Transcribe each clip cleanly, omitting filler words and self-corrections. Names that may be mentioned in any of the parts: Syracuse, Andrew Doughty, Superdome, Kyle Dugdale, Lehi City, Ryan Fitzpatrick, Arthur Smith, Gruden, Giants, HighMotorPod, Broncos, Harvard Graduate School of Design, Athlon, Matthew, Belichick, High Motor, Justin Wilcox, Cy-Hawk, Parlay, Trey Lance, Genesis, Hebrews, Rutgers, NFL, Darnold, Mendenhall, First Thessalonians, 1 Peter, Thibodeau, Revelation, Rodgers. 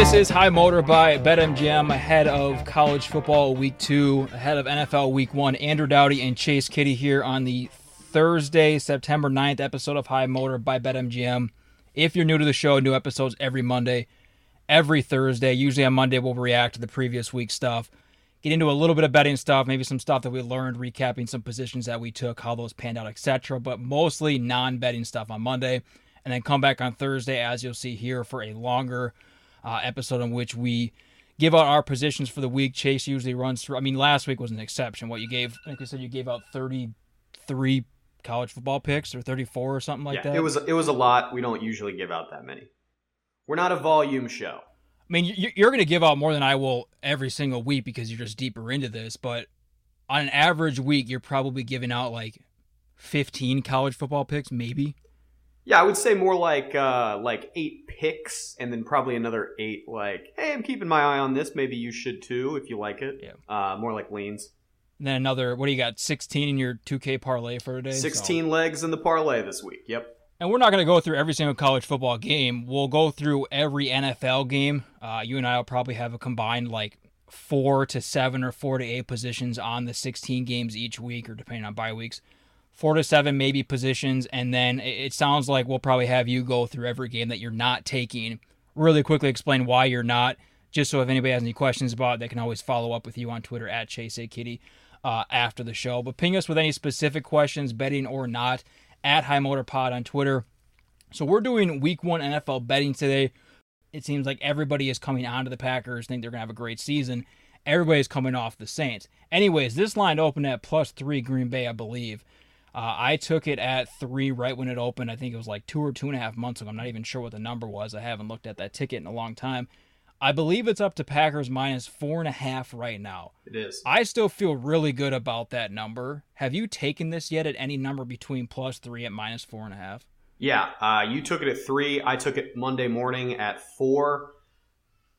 This is High Motor by BetMGM, ahead of college football week 2, ahead of NFL week 1. Andrew Doughty and Chase Kitty here on the Thursday, September 9th episode of High Motor by BetMGM. If you're new to the show, new episodes every Monday, every Thursday. Usually on Monday, we'll react to the previous week's stuff, get into a little bit of betting stuff, maybe some stuff that we learned, recapping some positions that we took, how those panned out, etc. But mostly non-betting stuff on Monday. And then come back on Thursday, as you'll see here, for a longer episode in which we give out our positions for the week. Chase usually runs through. I mean, last week was an exception. What you gave, like I said, you gave out 33 college football picks or 34 or something like that. It was a lot. We don't usually give out that many. We're not a volume show. I mean, you're going to give out more than I will every single week because you're just deeper into this. But on an average week, you're probably giving out like 15 college football picks, maybe. Yeah, I would say more like 8 picks, and then probably another 8 like, hey, I'm keeping my eye on this. Maybe you should too if you like it. Yeah. More like leans. And then another, what do you got, 16 in your 2K parlay for today? 16 legs in the parlay this week, yep. And we're not going to go through every single college football game. We'll go through every NFL game. You and I will probably have a combined like 4 to 7 or 4 to 8 positions on the 16 games each week, or depending on bye weeks. 4 to 7 maybe positions, and then it sounds like we'll probably have you go through every game that you're not taking, really quickly explain why you're not, just so if anybody has any questions about it, they can always follow up with you on Twitter at ChaseAKitty after the show. But ping us with any specific questions, betting or not, at HighMotorPod on Twitter. So we're doing Week 1 NFL betting today. It seems like everybody is coming onto the Packers, think they're going to have a great season. Everybody's coming off the Saints. Anyways, this line opened at +3 Green Bay, I believe. I took it at 3 right when it opened. I think it was like 2 or 2.5 months ago. I'm not even sure what the number was. I haven't looked at that ticket in a long time. I believe it's up to Packers -4.5 right now. It is. I still feel really good about that number. Have you taken this yet at any number between +3 and -4.5? Yeah, you took it at 3. I took it Monday morning at 4.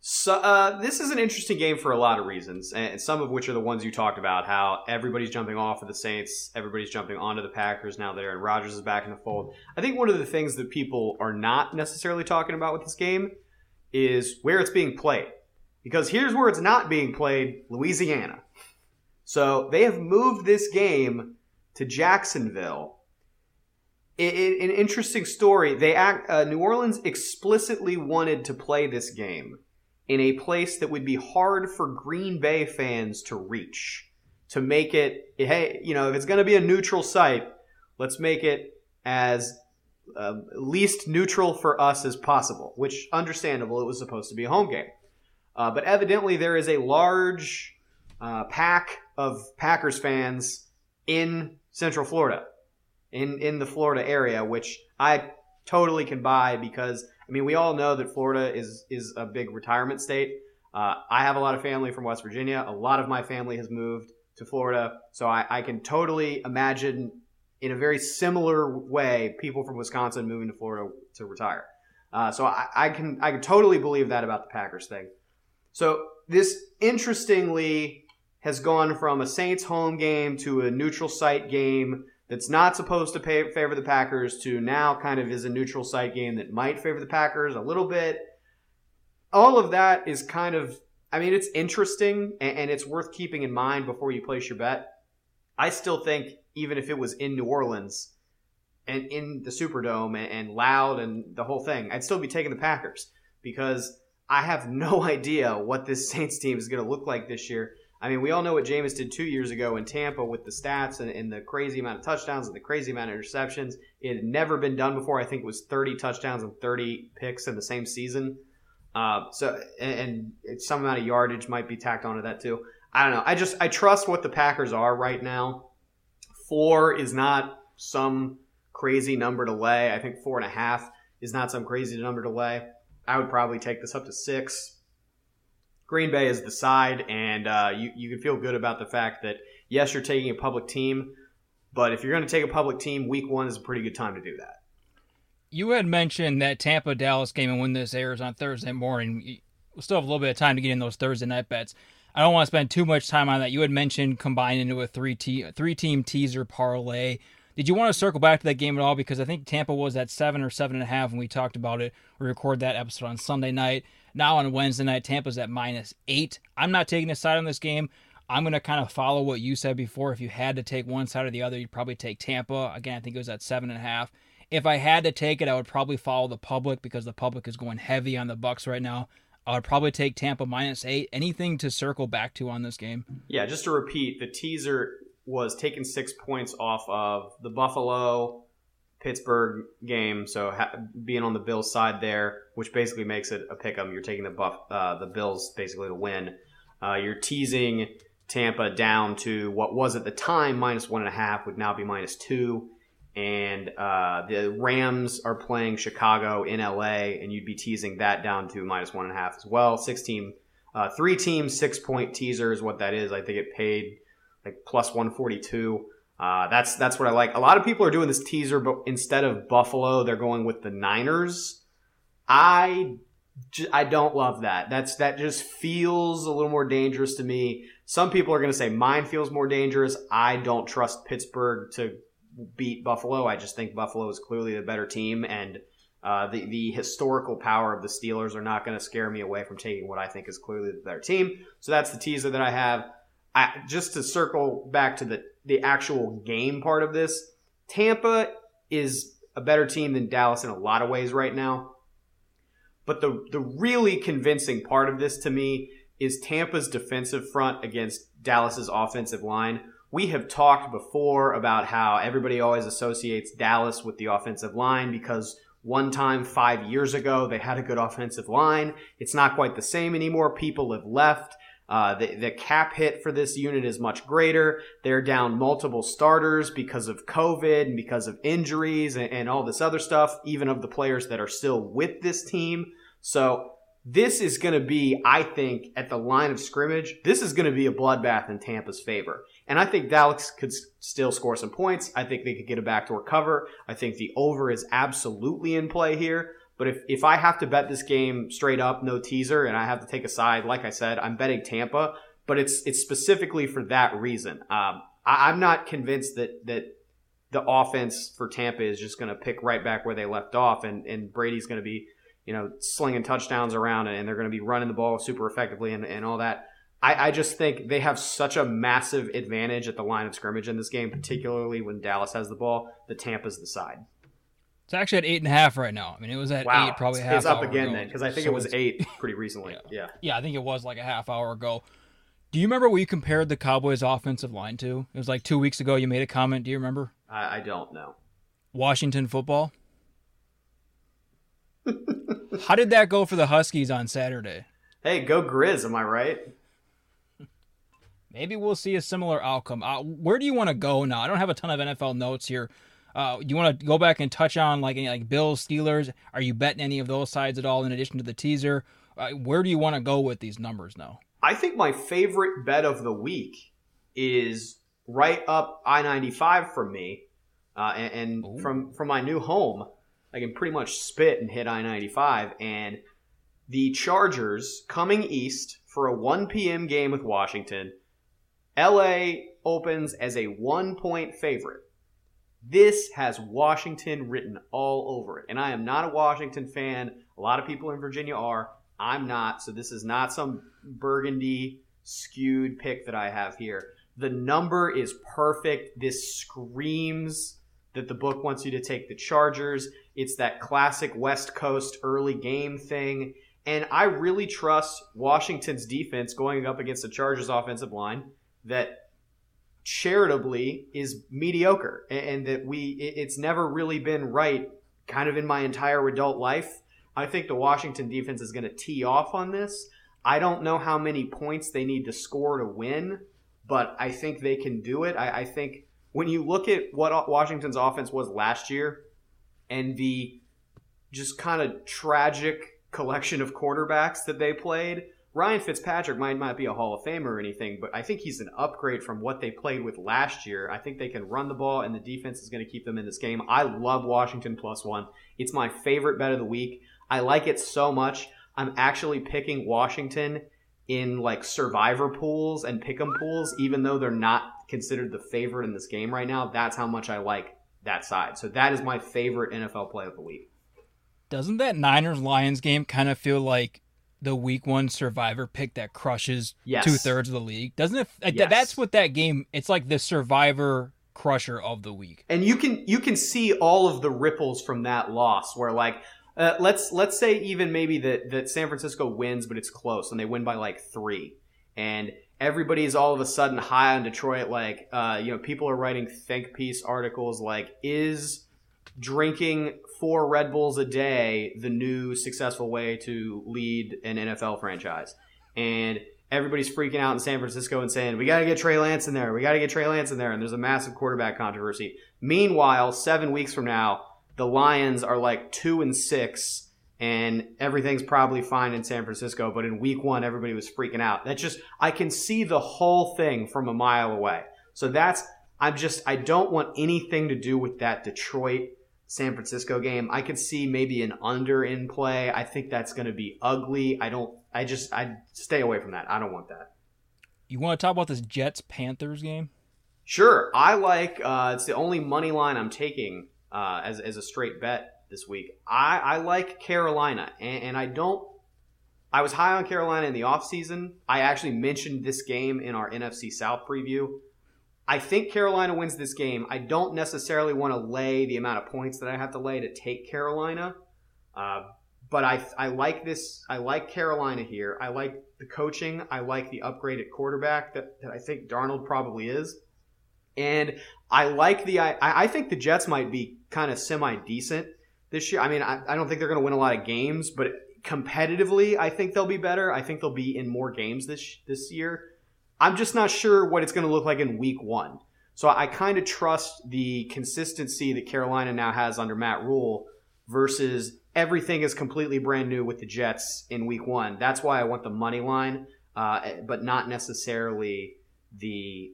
So this is an interesting game for a lot of reasons, and some of which are the ones you talked about, how everybody's jumping off of the Saints, everybody's jumping onto the Packers now that Aaron Rodgers is back in the fold. I think one of the things that people are not necessarily talking about with this game is where it's being played. Because here's where it's not being played, Louisiana. So they have moved this game to Jacksonville. An interesting story. New Orleans explicitly wanted to play this game in a place that would be hard for Green Bay fans to reach, to make it, hey, you know, if it's going to be a neutral site, let's make it as least neutral for us as possible, which, understandable, it was supposed to be a home game. But evidently there is a large pack of Packers fans in Central Florida, in the Florida area, which I totally can buy because, I mean, we all know that Florida is a big retirement state. I have a lot of family from West Virginia. A lot of my family has moved to Florida. So I can totally imagine, in a very similar way, people from Wisconsin moving to Florida to retire. So I can totally believe that about the Packers thing. So this, interestingly, has gone from a Saints home game to a neutral site game that's not supposed to favor the Packers to now kind of is a neutral site game that might favor the Packers a little bit. All of that is kind of, I mean, it's interesting, and it's worth keeping in mind before you place your bet. I still think, even if it was in New Orleans and in the Superdome and loud and the whole thing, I'd still be taking the Packers because I have no idea what this Saints team is going to look like this year. I mean, we all know what Jameis did 2 years ago in Tampa with the stats and the crazy amount of touchdowns and the crazy amount of interceptions. It had never been done before. I think it was 30 touchdowns and 30 picks in the same season. So some amount of yardage might be tacked onto that too. I don't know. I trust what the Packers are right now. 4 is not some crazy number to lay. I think 4.5 is not some crazy number to lay. I would probably take this up to 6. Green Bay is the side, and you can feel good about the fact that, yes, you're taking a public team, but if you're going to take a public team, week 1 is a pretty good time to do that. You had mentioned that Tampa-Dallas game, and when this airs on Thursday morning, we'll still have a little bit of time to get in those Thursday night bets. I don't want to spend too much time on that. You had mentioned combined into a three-team teaser parlay. Did you want to circle back to that game at all? Because I think Tampa was at 7 or 7.5 when we talked about it. We recorded that episode on Sunday night. Now on Wednesday night, Tampa's at -8. I'm not taking a side on this game. I'm going to kind of follow what you said before. If you had to take one side or the other, you'd probably take Tampa. Again, I think it was at 7.5. If I had to take it, I would probably follow the public because the public is going heavy on the Bucs right now. I would probably take Tampa -8. Anything to circle back to on this game? Yeah, just to repeat, the teaser was taking 6 points off of the Buffalo-Pittsburgh game, so being on the Bills' side there, which basically makes it a pick-em. You're taking the Bills basically to win. You're teasing Tampa down to what was at the time -1.5 would now be -2. And the Rams are playing Chicago in LA, and you'd be teasing that down to -1.5 as well. 3-team, 6-point teaser is what that is. I think it paid like +142. That's what I like. A lot of people are doing this teaser, but instead of Buffalo, they're going with the Niners. I don't love that. That just feels a little more dangerous to me. Some people are going to say mine feels more dangerous. I don't trust Pittsburgh to beat Buffalo. I just think Buffalo is clearly the better team, and the historical power of the Steelers are not going to scare me away from taking what I think is clearly the better team. So that's the teaser that I have. Just to circle back to the actual game part of this, Tampa is a better team than Dallas in a lot of ways right now. But the really convincing part of this to me is Tampa's defensive front against Dallas's offensive line. We have talked before about how everybody always associates Dallas with the offensive line because one time 5 years ago they had a good offensive line. It's not quite the same anymore. People have left. The cap hit for this unit is much greater. They're down multiple starters because of COVID and because of injuries and all this other stuff, even of the players that are still with this team. So this is going to be, I think, at the line of scrimmage, this is going to be a bloodbath in Tampa's favor. And I think Dallas could still score some points. I think they could get a backdoor cover. I think the over is absolutely in play here. But if I have to bet this game straight up, no teaser, and I have to take a side, like I said, I'm betting Tampa. But it's specifically for that reason. I'm not convinced that the offense for Tampa is just going to pick right back where they left off, and Brady's going to be, slinging touchdowns around, and they're going to be running the ball super effectively and all that. I just think they have such a massive advantage at the line of scrimmage in this game, particularly when Dallas has the ball. The Tampa's the side. It's actually at 8.5 right now. I mean, it was at 8 probably half hour ago. It's up again then, because I think it was 8 pretty recently. Yeah. Yeah, I think it was like a half hour ago. Do you remember what you compared the Cowboys' offensive line to? It was like 2 weeks ago you made a comment. Do you remember? I don't know. Washington football? How did that go for the Huskies on Saturday? Hey, go Grizz, am I right? Maybe we'll see a similar outcome. Where do you want to go now? I don't have a ton of NFL notes here. Do you want to go back and touch on like Bills, Steelers? Are you betting any of those sides at all in addition to the teaser? Where do you want to go with these numbers now? I think my favorite bet of the week is right up I-95 from me. And from my new home, I can pretty much spit and hit I-95. And the Chargers coming east for a 1 p.m. game with Washington. LA opens as a 1-point favorite. This has Washington written all over it. And I am not a Washington fan. A lot of people in Virginia are. I'm not. So this is not some burgundy skewed pick that I have here. The number is perfect. This screams that the book wants you to take the Chargers. It's that classic West Coast early game thing. And I really trust Washington's defense going up against the Chargers offensive line that charitably is mediocre, and that it's never really been right kind of in my entire adult life. I think the Washington defense is going to tee off on this. I don't know how many points they need to score to win, but I think they can do it. I think when you look at what Washington's offense was last year and the just kind of tragic collection of quarterbacks that they played, Ryan Fitzpatrick might not be a Hall of Famer or anything, but I think he's an upgrade from what they played with last year. I think they can run the ball, and the defense is going to keep them in this game. I love Washington +1. It's my favorite bet of the week. I like it so much. I'm actually picking Washington in like survivor pools and pick'em pools, even though they're not considered the favorite in this game right now. That's how much I like that side. So that is my favorite NFL play of the week. Doesn't that Niners-Lions game kind of feel like the week one survivor pick that crushes two-thirds of the league? Doesn't it? That's what that game, it's like the survivor crusher of the week. And you can see all of the ripples from that loss where, like, let's say even maybe that San Francisco wins, but it's close, and they win by like 3. And everybody's all of a sudden high on Detroit. Like, people are writing think piece articles like, is drinking 4 Red Bulls a day the new successful way to lead an NFL franchise? And everybody's freaking out in San Francisco and saying, we got to get Trey Lance in there. We got to get Trey Lance in there. And there's a massive quarterback controversy. Meanwhile, 7 weeks from now, the Lions are like 2-6. And everything's probably fine in San Francisco, but in week one, everybody was freaking out. That's just, I can see the whole thing from a mile away. So I don't want anything to do with that Detroit-San Francisco game. I could see maybe an under in play. I think that's going to be ugly. I stay away from that. I don't want that. You want to talk about this Jets-Panthers game? Sure. I like, it's the only money line I'm taking as a straight bet this week. I like Carolina, and I was high on Carolina in the offseason. I actually mentioned this game in our NFC South preview. I think Carolina wins this game. I don't necessarily want to lay the amount of points that I have to lay to take Carolina, but I like this. I like Carolina here. I like the coaching. I like the upgraded quarterback that I think Darnold probably is. And I like I think the Jets might be kind of semi-decent this year. I mean, I don't think they're going to win a lot of games, but competitively, I think they'll be better. I think they'll be in more games this year. I'm just not sure what it's going to look like in week one. So I kind of trust the consistency that Carolina now has under Matt Rule versus everything is completely brand new with the Jets in week one. That's why I want the money line, but not necessarily the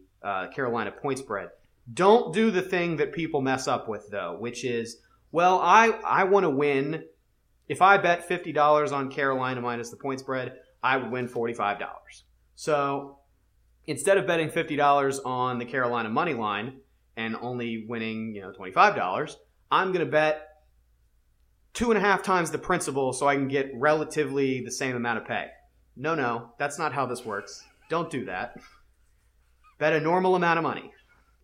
Carolina point spread. Don't do the thing that people mess up with, though, which is, well, I want to win. If I bet $50 on Carolina minus the point spread, I would win $45. So instead of betting $50 on the Carolina money line and only winning, $25, I'm going to bet 2.5 times the principal so I can get relatively the same amount of pay. No, that's not how this works. Don't do that. Bet a normal amount of money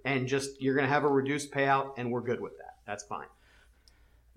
and just you're going to have a reduced payout, and we're good with that. That's fine.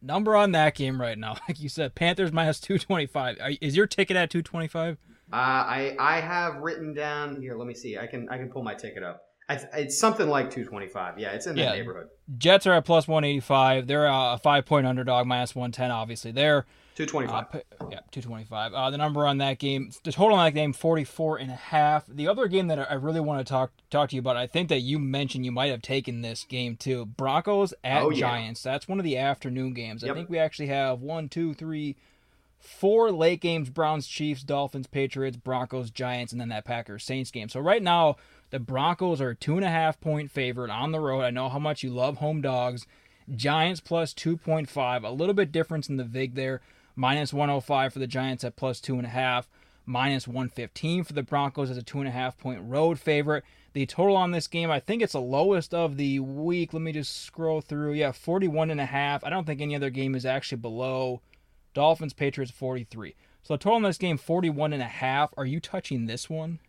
Number on that game right now, like you said, Panthers minus 225. Is your ticket at 225? I have written down here. Let me see. I can pull my ticket up. It's something like 225. Yeah, it's in that neighborhood. Jets are at plus 185. They're a 5-point underdog, minus 110. Obviously, they're 225. 225. The number on that game, the total on that game, 44.5. The other game that I really want to talk to you about, I think that you mentioned you might have taken this game too. Broncos at Giants. That's one of the afternoon games. Yep. I think we actually have 4 late games: Browns, Chiefs, Dolphins, Patriots, Broncos, Giants, and then that Packers Saints game. So right now, the Broncos are a 2.5-point favorite on the road. I know how much you love home dogs. Giants plus 2.5. A little bit difference in the vig there. Minus 105 for the Giants at plus 2.5. Minus 115 for the Broncos as a 2.5-point road favorite. The total on this game, I think it's the lowest of the week. Let me just scroll through. Yeah, 41.5. I don't think any other game is actually below. Dolphins, Patriots, 43. So the total on this game, 41.5. Are you touching this one?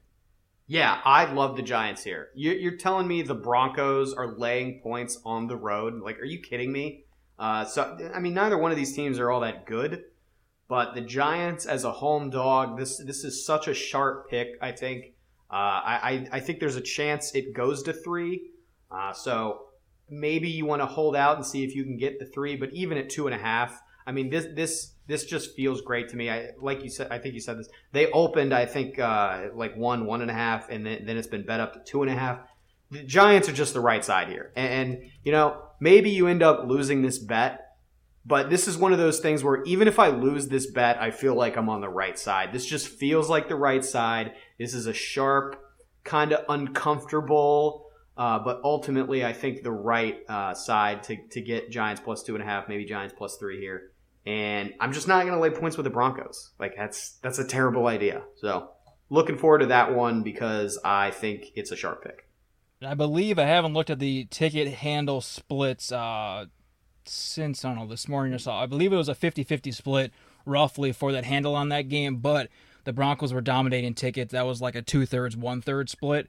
Yeah, I love the Giants here. You're telling me the Broncos are laying points on the road? Like, are you kidding me? Neither one of these teams are all that good, but the Giants as a home dog, this is such a sharp pick, I think. I think there's a chance it goes to 3. So maybe you want to hold out and see if you can get the 3, but even at 2.5, I mean, this just feels great to me. I think you said this. They opened, I think, like 1.5, and then it's been bet up to 2.5. The Giants are just the right side here. And maybe you end up losing this bet, but this is one of those things where even if I lose this bet, I feel like I'm on the right side. This just feels like the right side. This is a sharp, kind of uncomfortable, but ultimately I think the right side to get Giants plus 2.5, maybe Giants plus 3 here. And I'm just not going to lay points with the Broncos. Like, that's a terrible idea. So looking forward to that one because I think it's a sharp pick. I believe I haven't looked at the ticket handle splits since, I don't know, this morning or so. I believe it was a 50-50 split roughly for that handle on that game. But the Broncos were dominating tickets. That was like a 2/3, 1/3 split.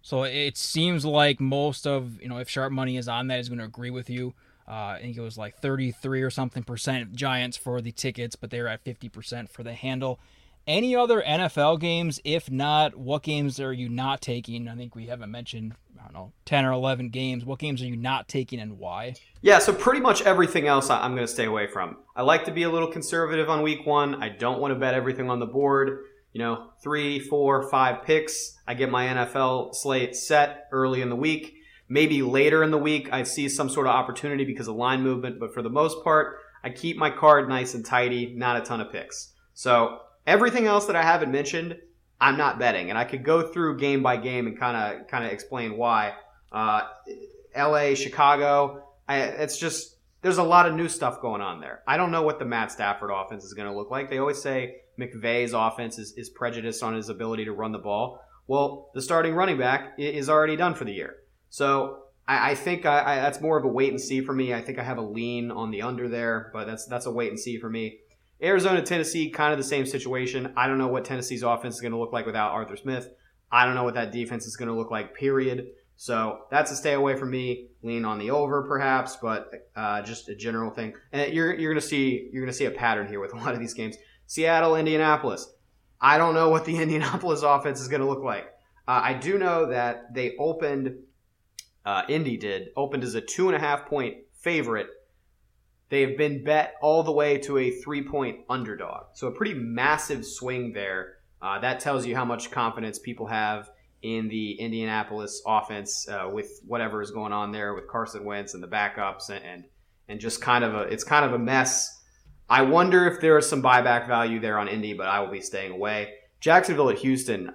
So it seems like most of, you know, if sharp money is on that, is going to agree with you. I think it was like 33 or something % Giants for the tickets, but they were at 50% for the handle. Any other NFL games? If not, what games are you not taking? I think we haven't mentioned, 10 or 11 games. What games are you not taking and why? Yeah, so pretty much everything else I'm going to stay away from. I like to be a little conservative on week one. I don't want to bet everything on the board. 3, 4, 5 picks. I get my NFL slate set early in the week. Maybe later in the week, I see some sort of opportunity because of line movement. But for the most part, I keep my card nice and tidy, not a ton of picks. So everything else that I haven't mentioned, I'm not betting. And I could go through game by game and kind of explain why. LA, Chicago, it's just, there's a lot of new stuff going on there. I don't know what the Matt Stafford offense is going to look like. They always say McVay's offense is prejudiced on his ability to run the ball. Well, the starting running back is already done for the year. So I think that's more of a wait and see for me. I think I have a lean on the under there, but that's a wait and see for me. Arizona, Tennessee, kind of the same situation. I don't know what Tennessee's offense is going to look like without Arthur Smith. I don't know what that defense is going to look like, period. So that's a stay away from me. Lean on the over, perhaps, but just a general thing. And you're going to see a pattern here with a lot of these games. Seattle, Indianapolis. I don't know what the Indianapolis offense is going to look like. I do know that they opened as a 2.5-point favorite. They have been bet all the way to a 3-point underdog. So a pretty massive swing there. That tells you how much confidence people have in the Indianapolis offense with whatever is going on there with Carson Wentz and the backups and just it's kind of a mess. I wonder if there is some buyback value there on Indy, but I will be staying away. Jacksonville at Houston,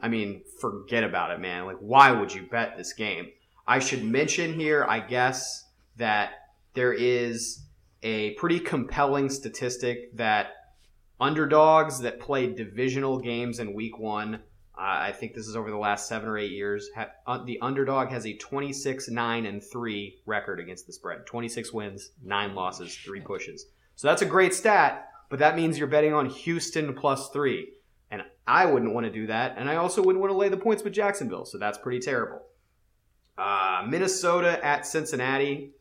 forget about it, man. Why would you bet this game? I should mention here, I guess, that there is a pretty compelling statistic that underdogs that play divisional games in week one, I think this is over the last 7 or 8 years, the underdog has a 26-9-3 record against the spread. 26 wins, 9 losses, 3 pushes. So that's a great stat, but that means you're betting on Houston +3. And I wouldn't want to do that. And I also wouldn't want to lay the points with Jacksonville. So that's pretty terrible. Minnesota at Cincinnati.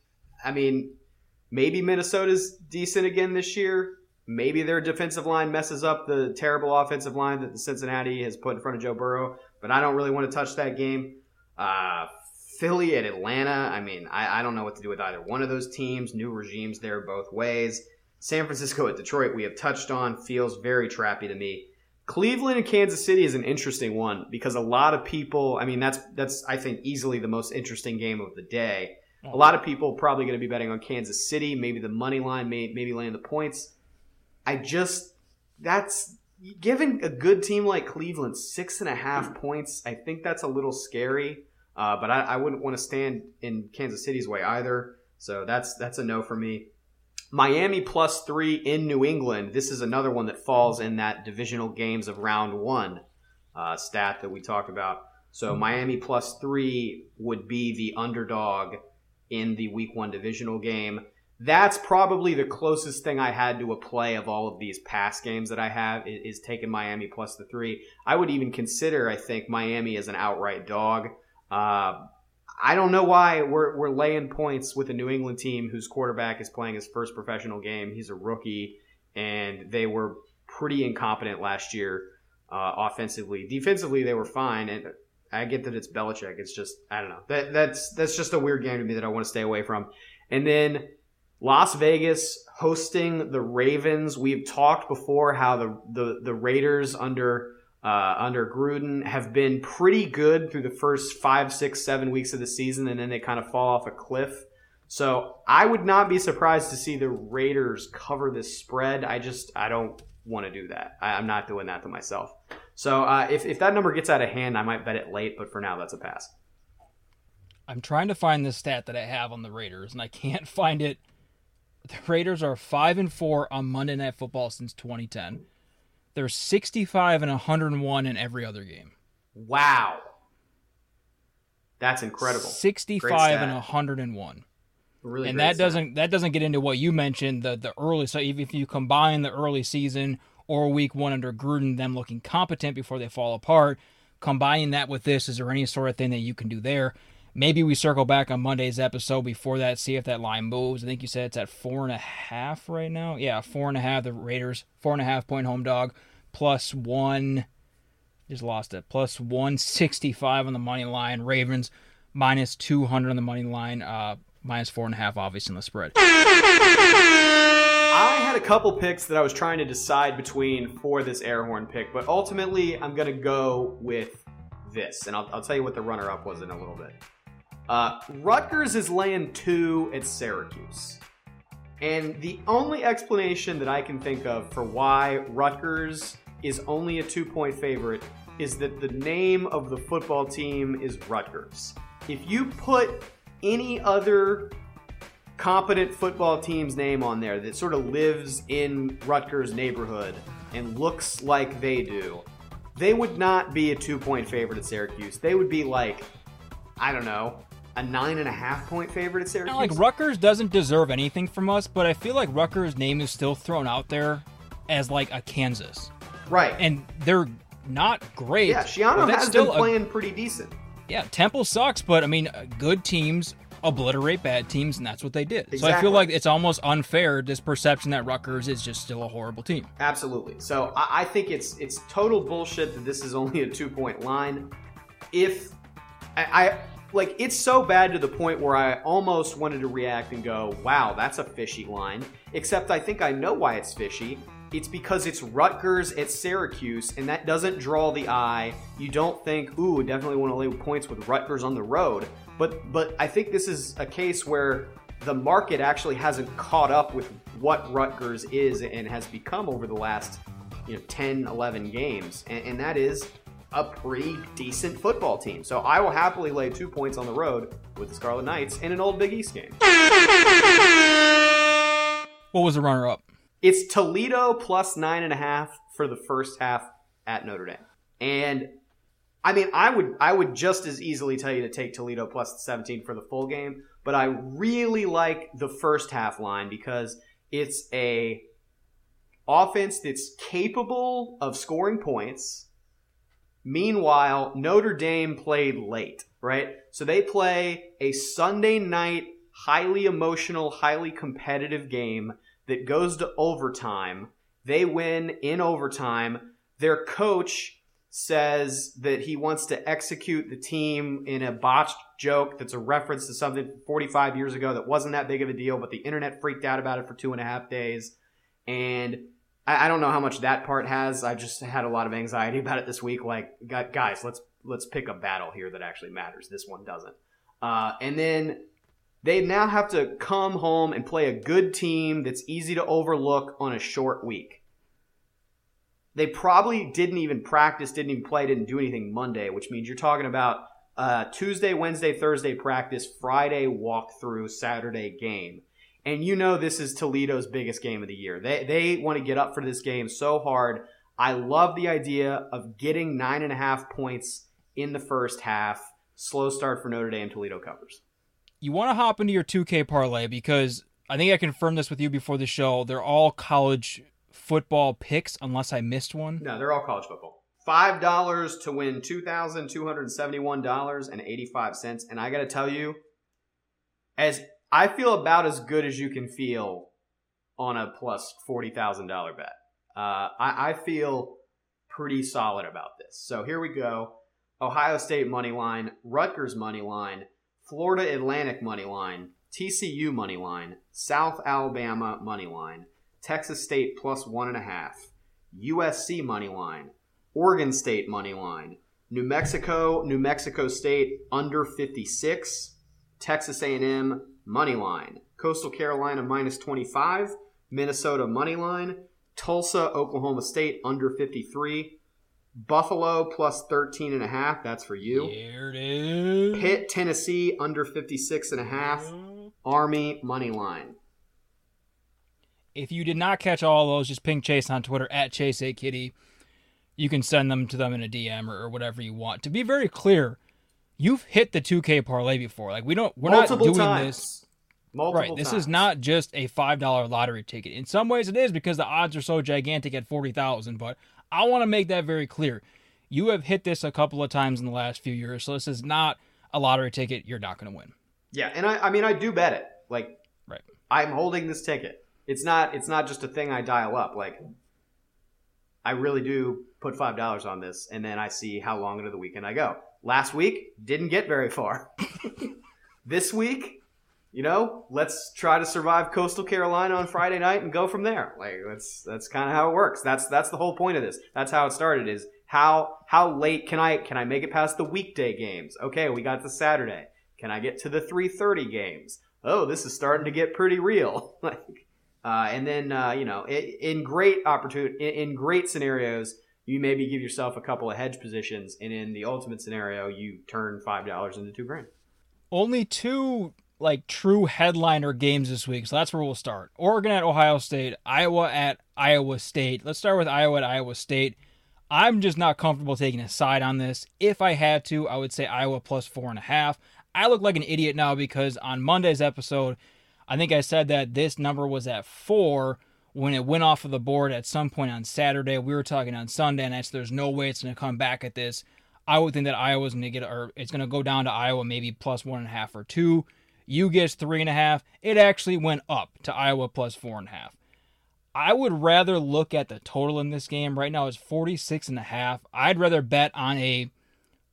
Maybe Minnesota's decent again this year. Maybe their defensive line messes up the terrible offensive line that the Cincinnati has put in front of Joe Burrow. But I don't really want to touch that game. Philly at Atlanta. I don't know what to do with either one of those teams. New regimes there both ways. San Francisco at Detroit, we have touched on. Feels very trappy to me. Cleveland and Kansas City is an interesting one because a lot of people, that's I think easily the most interesting game of the day. A lot of people probably going to be betting on Kansas City, maybe the money line, maybe laying the points. That's giving a good team like Cleveland 6.5 points. I think that's a little scary, but I wouldn't want to stand in Kansas City's way either. So that's a no for me. Miami +3 in New England. This is another one that falls in that divisional games of round one stat that we talked about. So Miami +3 would be the underdog in the week one divisional game. That's probably the closest thing I had to a play of all of these past games that I have is taking Miami +3. I would even consider, I think, Miami as an outright dog. I don't know why we're laying points with a New England team whose quarterback is playing his first professional game. He's a rookie, and they were pretty incompetent last year offensively. Defensively, they were fine, and I get that it's Belichick. It's just, I don't know. That's just a weird game to me that I want to stay away from. And then Las Vegas hosting the Ravens. We've talked before how the Raiders under Gruden have been pretty good through the first 5, 6, 7 weeks of the season, and then they kind of fall off a cliff. So I would not be surprised to see the Raiders cover this spread. I don't want to do that. I'm not doing that to myself. So if that number gets out of hand, I might bet it late, but for now, that's a pass. I'm trying to find this stat that I have on the Raiders, and I can't find it. The Raiders are 5-4 on Monday Night Football since 2010. They're 65-101 in every other game. Wow. That's incredible. 65-101. Really, and that doesn't get into what you mentioned, the early. So if you combine the early season or week one under Gruden, them looking competent before they fall apart. Combining that with this, is there any sort of thing that you can do there? Maybe we circle back on Monday's episode before that, see if that line moves. I think you said it's at 4.5 right now. Yeah, 4.5, the Raiders, 4.5 point home dog, plus one, just lost it, plus 165 on the money line. Ravens, minus 200 on the money line, minus 4.5, obviously, in the spread. I had a couple picks that I was trying to decide between for this air horn pick, but ultimately I'm going to go with this, and I'll tell you what the runner-up was in a little bit. Rutgers is laying 2 at Syracuse. And the only explanation that I can think of for why Rutgers is only a 2-point favorite is that the name of the football team is Rutgers. If you put any other competent football team's name on there that sort of lives in Rutgers' neighborhood and looks like they do, they would not be a 2-point favorite at Syracuse. They would be like, I don't know, a 9.5-point favorite at Syracuse. Like, Rutgers doesn't deserve anything from us, but I feel like Rutgers' name is still thrown out there as like a Kansas. Right. And they're not great. Yeah, Shiano has been playing pretty decent. Yeah, Temple sucks, but I mean, good teams obliterate bad teams, and that's what they did. Exactly. So I feel like it's almost unfair, this perception that Rutgers is just still a horrible team. Absolutely. So I think it's total bullshit that this is only a 2-point line. If I like, it's so bad to the point where I almost wanted to react and go, wow, that's a fishy line. Except I think I know why it's fishy. It's because it's Rutgers at Syracuse, and that doesn't draw the eye. You don't think, ooh, definitely want to lay points with Rutgers on the road. But I think this is a case where the market actually hasn't caught up with what Rutgers is and has become over the last 10, 11 games. And that is a pretty decent football team. So I will happily lay 2 points on the road with the Scarlet Knights in an old Big East game. What was the runner-up? It's Toledo plus 9.5 for the first half at Notre Dame. And I mean, I would just as easily tell you to take Toledo plus 17 for the full game, but I really like the first half line because it's a offense that's capable of scoring points. Meanwhile, Notre Dame played late, right? So they play a Sunday night, highly emotional, highly competitive game that goes to overtime. They win in overtime. Their coach says that he wants to execute the team in a botched joke that's a reference to something 45 years ago that wasn't that big of a deal, but the internet freaked out about it for 2.5 days. And I don't know how much that part has. I just had a lot of anxiety about it this week. Like, guys, let's pick a battle here that actually matters. This one doesn't. And then they now have to come home and play a good team that's easy to overlook on a short week. They probably didn't even practice, didn't even play, didn't do anything Monday, which means you're talking about Tuesday, Wednesday, Thursday practice, Friday walkthrough, Saturday game. And you know this is Toledo's biggest game of the year. They want to get up for this game so hard. I love the idea of getting 9.5 points in the first half. Slow start for Notre Dame, Toledo covers. You want to hop into your 2K parlay because I think I confirmed this with you before the show. They're all college football picks unless I missed one. No, they're all college football. $5 to win $2,271.85. And I got to tell you, as I feel about as good as you can feel on a plus $40,000 bet. I feel pretty solid about this. So here we go. Ohio State money line, Rutgers money line, Florida Atlantic money line, TCU money line, South Alabama money line, Texas State plus 1.5, USC money line, Oregon State money line, New Mexico State under 56, Texas A&M money line, Coastal Carolina minus 25, Minnesota money line, Tulsa, Oklahoma State under 53. Buffalo plus 13.5. That's for you. Here it is. Pitt, Tennessee, under 56.5. Army, money line. If you did not catch all those, just ping Chase on Twitter, @ChaseAKitty. You can send them to them in a DM or whatever you want. To be very clear, you've hit the 2K parlay before. Like, we're not doing this. Multiple times. This is not just a $5 lottery ticket. In some ways it is because the odds are so gigantic at 40,000, but I want to make that very clear. You have hit this a couple of times in the last few years, so this is not a lottery ticket you're not going to win. Yeah, and I mean, I do bet it. Like, right. I'm holding this ticket. It's not just a thing I dial up. Like, I really do put $5 on this, and then I see how long into the weekend I go. Last week, didn't get very far. This week... You know, let's try to survive Coastal Carolina on Friday night and go from there. Like that's kind of how it works. That's the whole point of this. That's how it started. Is how late can I make it past the weekday games? Okay, we got to Saturday. Can I get to the 3:30 games? Oh, this is starting to get pretty real. Like, and then you know, in great scenarios, you maybe give yourself a couple of hedge positions, and in the ultimate scenario, you turn $5 into $2,000. Only two. Like true headliner games this week. So that's where we'll start. Oregon at Ohio State, Iowa at Iowa State. Let's start with Iowa at Iowa State. I'm just not comfortable taking a side on this. If I had to, I would say Iowa plus 4.5. I look like an idiot now because on Monday's episode, I think I said that this number was at 4 when it went off of the board at some point on Saturday. We were talking on Sunday, and there's no way it's going to come back at this. I would think that Iowa's going to get, or it's going to go down to Iowa maybe plus 1.5 or 2. You guessed 3.5. It actually went up to Iowa plus 4.5. I would rather look at the total in this game. Right now it's 46.5. I'd rather bet on a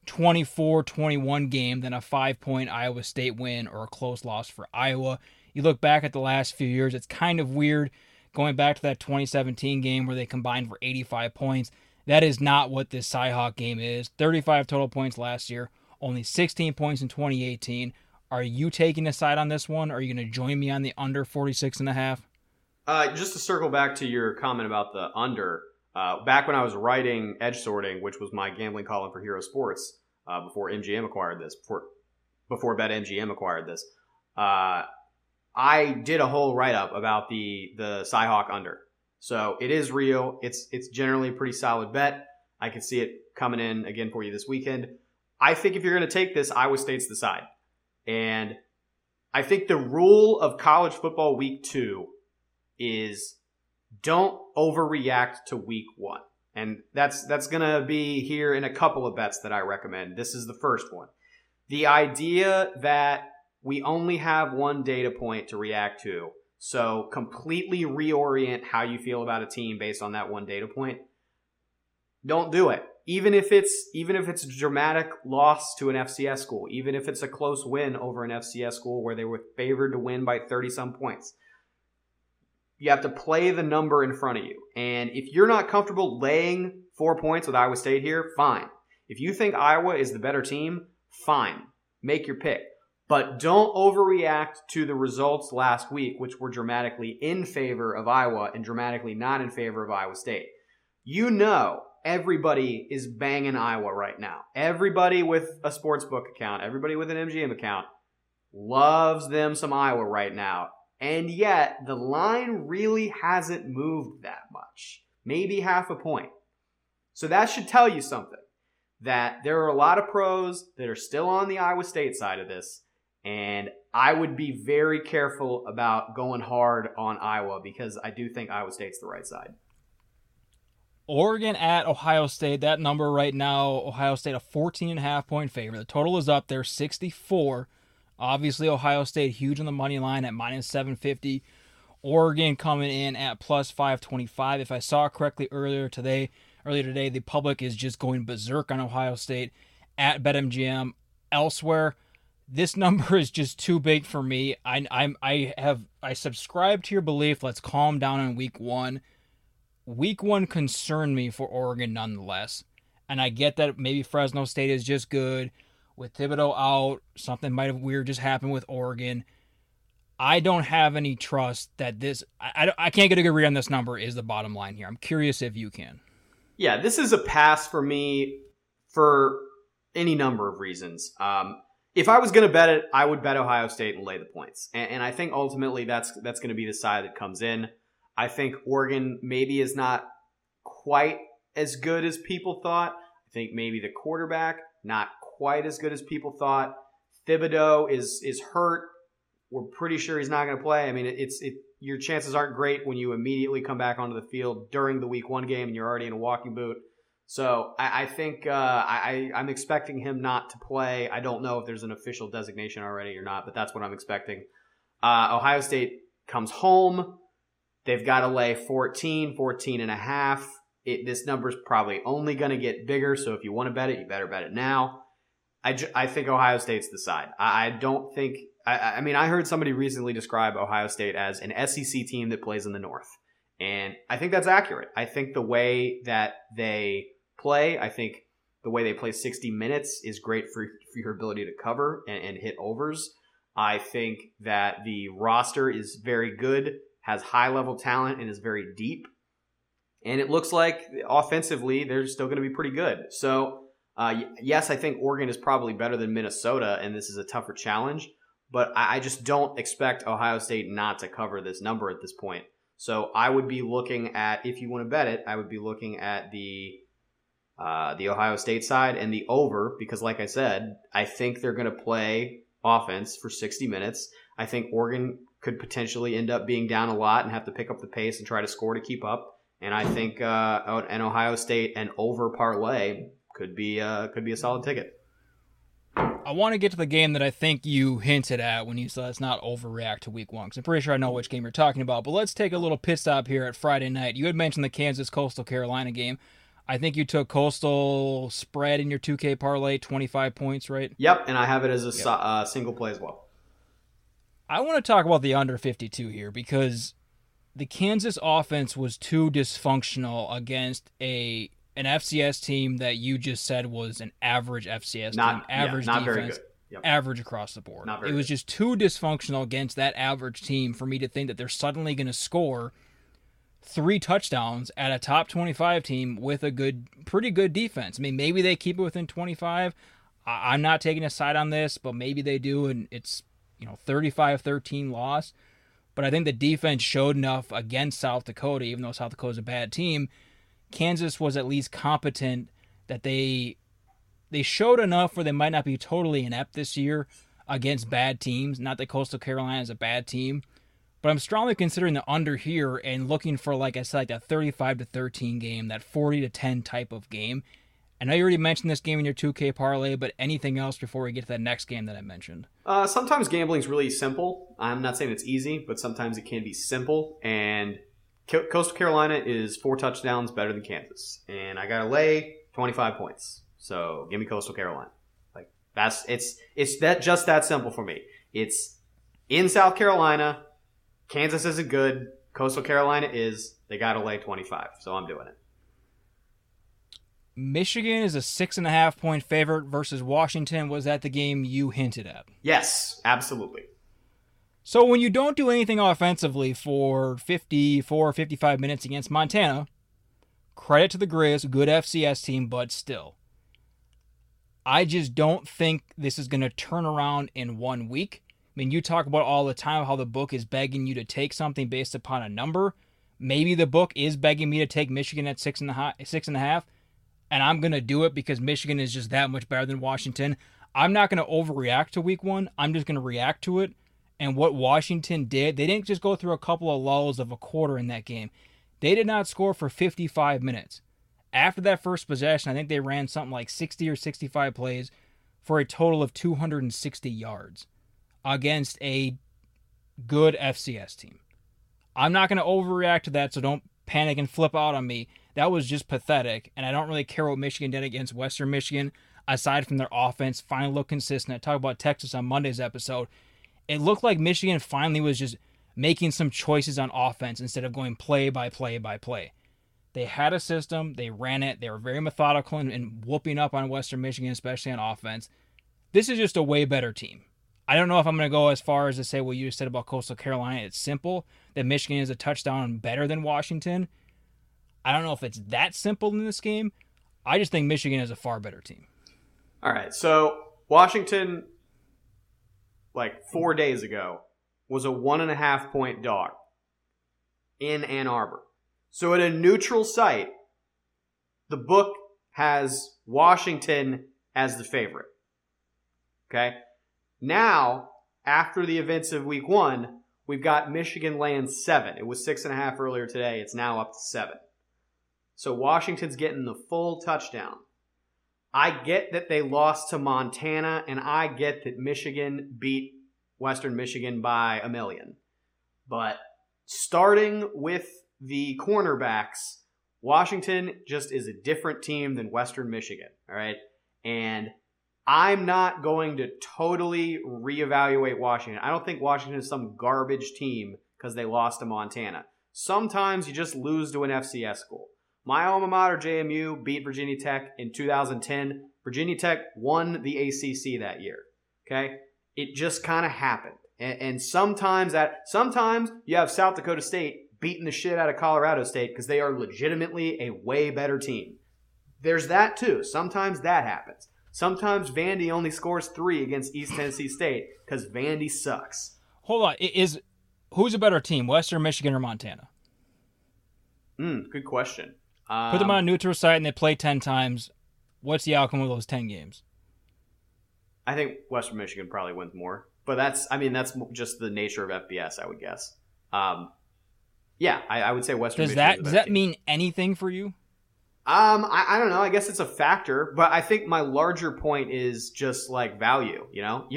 24-21 game than a 5-point Iowa State win or a close loss for Iowa. You look back at the last few years, it's kind of weird going back to that 2017 game where they combined for 85 points. That is not what this Cy-Hawk game is. 35 total points last year, only 16 points in 2018. Are you taking a side on this one? Or are you going to join me on the under 46.5? Just to circle back to your comment about the under, back when I was writing Edge Sorting, which was my gambling column for Hero Sports before MGM acquired this, before BetMGM acquired this, I did a whole write-up about the Cy-Hawk under. So it is real. It's generally a pretty solid bet. I can see it coming in again for you this weekend. I think if you're going to take this, Iowa State's the side. And I think the rule of college football week 2 is don't overreact to week 1. And that's going to be here in a couple of bets that I recommend. This is the first one. The idea that we only have one data point to react to, so completely reorient how you feel about a team based on that one data point. Don't do it. Even if it's a dramatic loss to an FCS school, even if it's a close win over an FCS school where they were favored to win by 30-some points, you have to play the number in front of you. And if you're not comfortable laying 4 points with Iowa State here, fine. If you think Iowa is the better team, fine. Make your pick. But don't overreact to the results last week, which were dramatically in favor of Iowa and dramatically not in favor of Iowa State. You know... Everybody is banging Iowa right now. Everybody with a sportsbook account, everybody with an MGM account loves them some Iowa right now. And yet, the line really hasn't moved that much. Maybe half a point. So that should tell you something. That there are a lot of pros that are still on the Iowa State side of this. And I would be very careful about going hard on Iowa because I do think Iowa State's the right side. Oregon at Ohio State, that number right now, Ohio State a 14.5 point favorite. The total is up there, 64. Obviously, Ohio State huge on the money line at minus 750. Oregon coming in at plus 525. If I saw correctly earlier today, the public is just going berserk on Ohio State at BetMGM. Elsewhere, this number is just too big for me. I subscribe to your belief. Let's calm down in week 1. Week 1 concerned me for Oregon nonetheless, and I get that maybe Fresno State is just good. With Thibodeau out, something might have weird just happened with Oregon. I don't have any trust that this – I can't get a good read on this number is the bottom line here. I'm curious if you can. Yeah, this is a pass for me for any number of reasons. If I was going to bet it, I would bet Ohio State and lay the points, and I think ultimately that's going to be the side that comes in. I think Oregon maybe is not quite as good as people thought. I think maybe the quarterback, not quite as good as people thought. Thibodeau is hurt. We're pretty sure he's not going to play. I mean, your chances aren't great when you immediately come back onto the field during the week one game and you're already in a walking boot. So I think I'm expecting him not to play. I don't know if there's an official designation already or not, but that's what I'm expecting. Ohio State comes home. They've got to lay 14.5. This number's probably only going to get bigger, so if you want to bet it, you better bet it now. I think Ohio State's the side. I don't think... I mean, I heard somebody recently describe Ohio State as an SEC team that plays in the North, and I think that's accurate. I think the way that they play, 60 minutes is great for your ability to cover and hit overs. I think that the roster is very good, has high-level talent, and is very deep. And it looks like, offensively, they're still going to be pretty good. So, yes, I think Oregon is probably better than Minnesota, and this is a tougher challenge. But I just don't expect Ohio State not to cover this number at this point. So I would be looking at, if you want to bet it, I would be looking at the Ohio State side and the over, because like I said, I think they're going to play offense for 60 minutes. I think Oregon could potentially end up being down a lot and have to pick up the pace and try to score to keep up. And I think an Ohio State and over parlay could be a solid ticket. I want to get to the game that I think you hinted at when you said let's not overreact to week one, because I'm pretty sure I know which game you're talking about. But let's take a little pit stop here at Friday night. You had mentioned the Kansas-Coastal Carolina game. I think you took Coastal spread in your 2K parlay, 25 points, right? Yep, and I have it as a single play as well. I want to talk about the under 52 here, because the Kansas offense was too dysfunctional against an FCS team that you just said was an average FCS team, average defense, yep. Average across the board. It was just too dysfunctional against that average team for me to think that they're suddenly going to score 3 touchdowns at a top 25 team with a pretty good defense. I mean, maybe they keep it within 25. I'm not taking a side on this, but maybe they do, and it's 35-13 loss. But I think the defense showed enough against South Dakota, even though South Dakota's a bad team. Kansas was at least competent, that they showed enough where they might not be totally inept this year against bad teams. Not that Coastal Carolina is a bad team, but I'm strongly considering the under here and looking for, like I said, like that 35-13 game, that 40-10 type of game. I know you already mentioned this game in your 2K parlay, but anything else before we get to that next game that I mentioned? Sometimes gambling is really simple. I'm not saying it's easy, but sometimes it can be simple, and Coastal Carolina is 4 touchdowns better than Kansas, and I gotta lay 25 points. So give me Coastal Carolina. Like that's it's that just that simple for me. It's in South Carolina. Kansas isn't good. Coastal Carolina is. They gotta lay 25. So I'm doing it. Michigan is a 6.5 point favorite versus Washington. Was that the game you hinted at? Yes, absolutely. So when you don't do anything offensively for 54, 55 minutes against Montana, credit to the Grizz, good FCS team, but still. I just don't think this is going to turn around in 1 week. I mean, you talk about all the time how the book is begging you to take something based upon a number. Maybe the book is begging me to take Michigan at 6.5, and I'm going to do it because Michigan is just that much better than Washington. I'm not going to overreact to week one. I'm just going to react to it. And what Washington did, they didn't just go through a couple of lulls of a quarter in that game. They did not score for 55 minutes. After that first possession, I think they ran something like 60 or 65 plays for a total of 260 yards against a good FCS team. I'm not going to overreact to that, so don't panic and flip out on me. That was just pathetic, and I don't really care what Michigan did against Western Michigan, aside from their offense finally look consistent. I talked about Texas on Monday's episode. It looked like Michigan finally was just making some choices on offense instead of going play by play by play. They had a system. They ran it. They were very methodical and whooping up on Western Michigan, especially on offense. This is just a way better team. I don't know if I'm going to go as far as to say what you just said about Coastal Carolina. It's simple that Michigan is a touchdown better than Washington. I don't know if it's that simple in this game. I just think Michigan is a far better team. All right, so Washington, like 4 days ago, was a 1.5 point dog in Ann Arbor. So at a neutral site, the book has Washington as the favorite. Okay. Now, after the events of week one, we've got Michigan laying 7. It was 6.5 earlier today. It's now up to 7. So Washington's getting the full touchdown. I get that they lost to Montana, and I get that Michigan beat Western Michigan by 1 million. But starting with the cornerbacks, Washington just is a different team than Western Michigan, all right? And I'm not going to totally reevaluate Washington. I don't think Washington is some garbage team because they lost to Montana. Sometimes you just lose to an FCS school. My alma mater, JMU, beat Virginia Tech in 2010. Virginia Tech won the ACC that year, okay? It just kind of happened. And sometimes you have South Dakota State beating the shit out of Colorado State because they are legitimately a way better team. There's that too. Sometimes that happens. Sometimes Vandy only scores 3 against East Tennessee State because Vandy sucks. Hold on. Who's a better team, Western Michigan or Montana? Good question. Put them on a neutral site and they play 10 times. What's the outcome of those 10 games? I think Western Michigan probably wins more. But that's just the nature of FBS, I would guess. I would say Western Michigan. Does that mean anything for you? I don't know. I guess it's a factor. But I think my larger point is just like value. You know,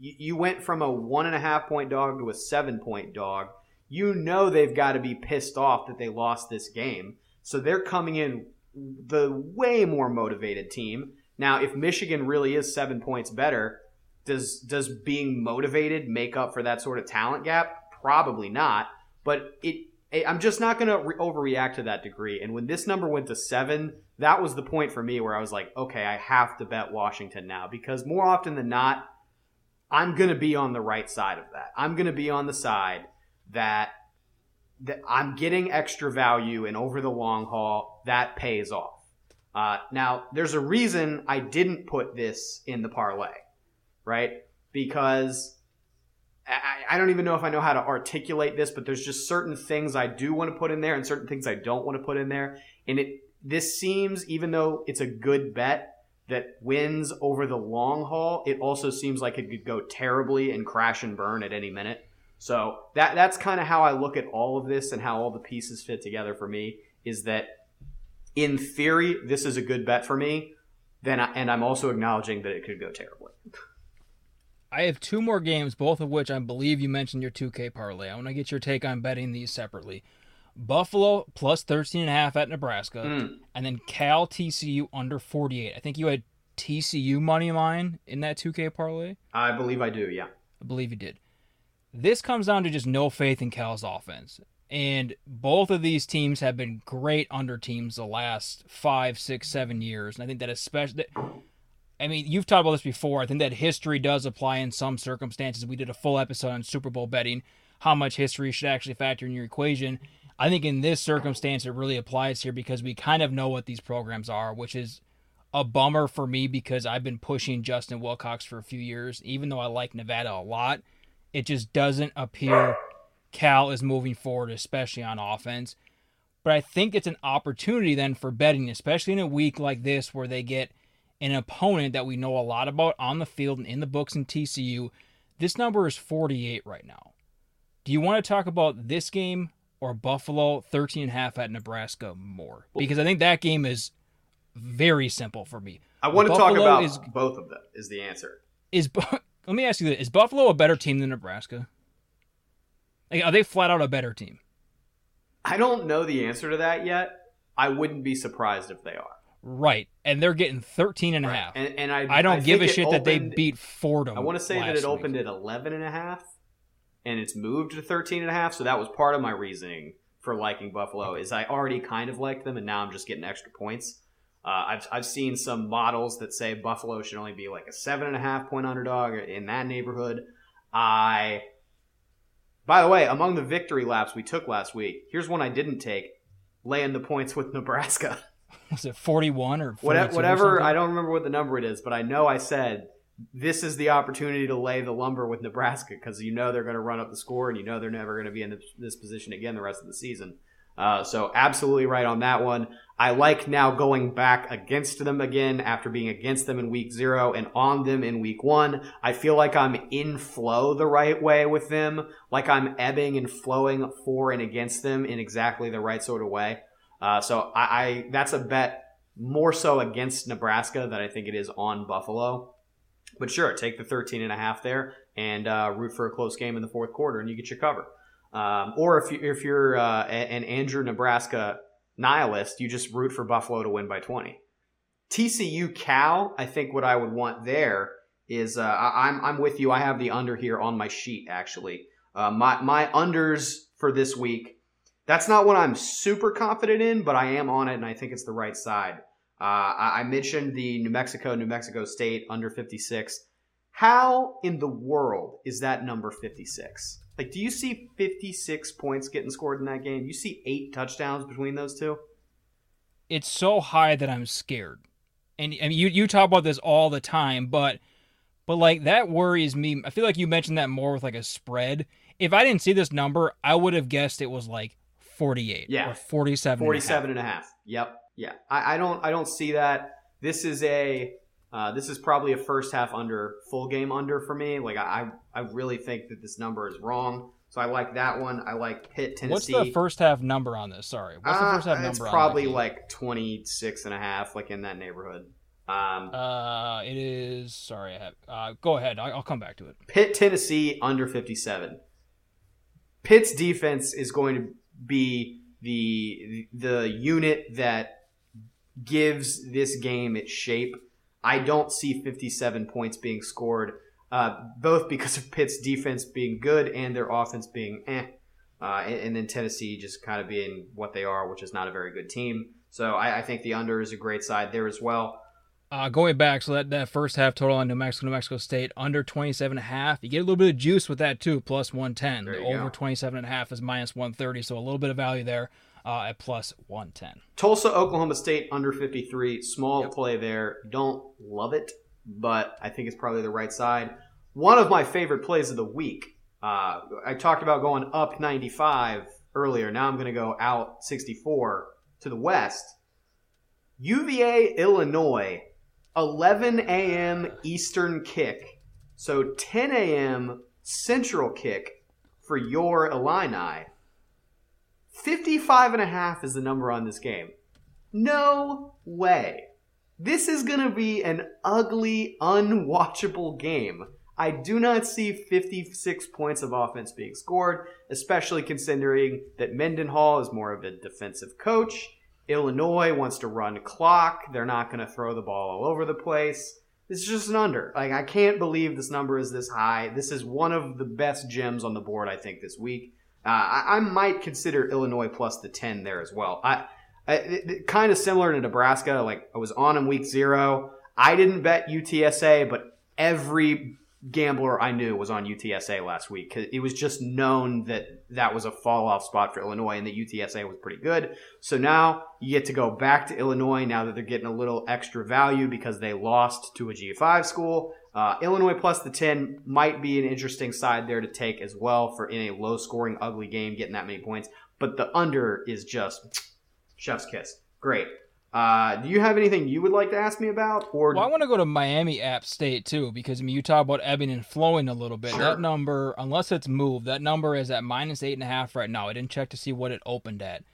you went from a 1.5-point dog to a 7-point dog. You know they've got to be pissed off that they lost this game. So they're coming in the way more motivated team. Now, if Michigan really is 7 points better, does being motivated make up for that sort of talent gap? Probably not. But I'm just not going to overreact to that degree. And when this number went to 7, that was the point for me where I was like, okay, I have to bet Washington now. Because more often than not, I'm going to be on the right side of that. I'm going to be on the side that I'm getting extra value, and over the long haul, that pays off. Now, there's a reason I didn't put this in the parlay, right? Because I don't even know if I know how to articulate this, but there's just certain things I do want to put in there and certain things I don't want to put in there. And this seems, even though it's a good bet that wins over the long haul, it also seems like it could go terribly and crash and burn at any minute. So that's kind of how I look at all of this and how all the pieces fit together for me, is that in theory, this is a good bet for me, and I'm also acknowledging that it could go terribly. I have 2 more games, both of which I believe you mentioned your 2K parlay. I want to get your take on betting these separately. Buffalo plus 13.5 at Nebraska, and then Cal TCU under 48. I think you had TCU money line in that 2K parlay? I believe I do, yeah. I believe you did. This comes down to just no faith in Cal's offense. And both of these teams have been great under teams the last 5, 6, 7 years. And I think that especially, I mean, you've talked about this before. I think that history does apply in some circumstances. We did a full episode on Super Bowl betting, how much history should actually factor in your equation. I think in this circumstance, it really applies here because we kind of know what these programs are, which is a bummer for me because I've been pushing Justin Wilcox for a few years, even though I like Nevada a lot. It just doesn't appear Cal is moving forward, especially on offense. But I think it's an opportunity then for betting, especially in a week like this where they get an opponent that we know a lot about on the field and in the books in TCU. This number is 48 right now. Do you want to talk about this game or Buffalo 13.5 at Nebraska more? Because I think that game is very simple for me. I want to talk about both of them is the answer. Let me ask you this. Is Buffalo a better team than Nebraska? Like, are they flat out a better team? I don't know the answer to that yet. I wouldn't be surprised if they are. Right. And they're getting 13.5. And I don't give a shit that they beat Fordham. I want to say that it opened at 11.5 and it's moved to 13.5. So that was part of my reasoning for liking Buffalo is I already kind of liked them and now I'm just getting extra points. I've seen some models that say Buffalo should only be like a 7.5-point underdog in that neighborhood. By the way, among the victory laps we took last week, here's one I didn't take: laying the points with Nebraska. Was it 41 or 42? Whatever? I don't remember what the number it is, but I know I said this is the opportunity to lay the lumber with Nebraska because you know they're going to run up the score and you know they're never going to be in this position again the rest of the season. So absolutely right on that one. I like now going back against them again after being against them in week 0 and on them in week 1. I feel like I'm in flow the right way with them, like I'm ebbing and flowing for and against them in exactly the right sort of way. So that's a bet more so against Nebraska than I think it is on Buffalo. But sure, take the 13.5 there and root for a close game in the fourth quarter and you get your cover. Or if you're an Andrew Nebraska nihilist, you just root for Buffalo to win by 20. TCU Cal, I think what I would want there is I'm with you. I have the under here on my sheet actually. My unders for this week. That's not what I'm super confident in, but I am on it and I think it's the right side. I mentioned the New Mexico State under 56. How in the world is that number 56? Like, do you see 56 points getting scored in that game? You see 8 touchdowns between those two? It's so high that I'm scared. And I mean, you talk about this all the time, but like that worries me. I feel like you mentioned that more with like a spread. If I didn't see this number, I would have guessed it was like 48 or 47. 47 and a half. Yep. Yeah. I don't see that. This is this is probably a first half under, full game under for me. Like I really think that this number is wrong. So I like that one. I like Pitt, Tennessee. What's the first half number on this? Sorry. What's the first half number on this? It's probably like 26.5, like in that neighborhood. It is. Sorry, I have. Go ahead. I'll come back to it. Pitt, Tennessee under 57. Pitt's defense is going to be the unit that gives this game its shape. I don't see 57 points being scored, both because of Pitt's defense being good and their offense being and then Tennessee just kind of being what they are, which is not a very good team. So I think the under is a great side there as well. Going back, so that first half total on New Mexico State, under 27.5. You get a little bit of juice with that too, plus 110. The over 27.5 is minus 130, so a little bit of value there. At plus 110. Tulsa, Oklahoma State under 53. Small play there. Don't love it, but I think it's probably the right side. One of my favorite plays of the week. I talked about going up 95 earlier. Now I'm going to go out 64 to the west. UVA, Illinois, 11 a.m. Eastern kick. So 10 a.m. Central kick for your Illini. 55.5 is the number on this game. No way. This is going to be an ugly, unwatchable game. I do not see 56 points of offense being scored, especially considering that Mendenhall is more of a defensive coach. Illinois wants to run clock. They're not going to throw the ball all over the place. This is just an under. Like, I can't believe this number is this high. This is one of the best gems on the board, I think, this week. I might consider Illinois plus the 10 there as well. I kind of similar to Nebraska. Like, I was on in week 0. I didn't bet UTSA, but every gambler I knew was on UTSA last week. It was just known that was a fall-off spot for Illinois and that UTSA was pretty good. So now you get to go back to Illinois now that they're getting a little extra value because they lost to a G5 school. Illinois plus the 10 might be an interesting side there to take as well for in a low-scoring, ugly game, getting that many points. But the under is just chef's kiss. Great. Do you have anything you would like to ask me about? Well, I want to go to Miami App State, too, because you talk about ebbing and flowing a little bit. Sure. That number, unless it's moved, that number is at minus 8.5 right now. I didn't check to see what it opened at.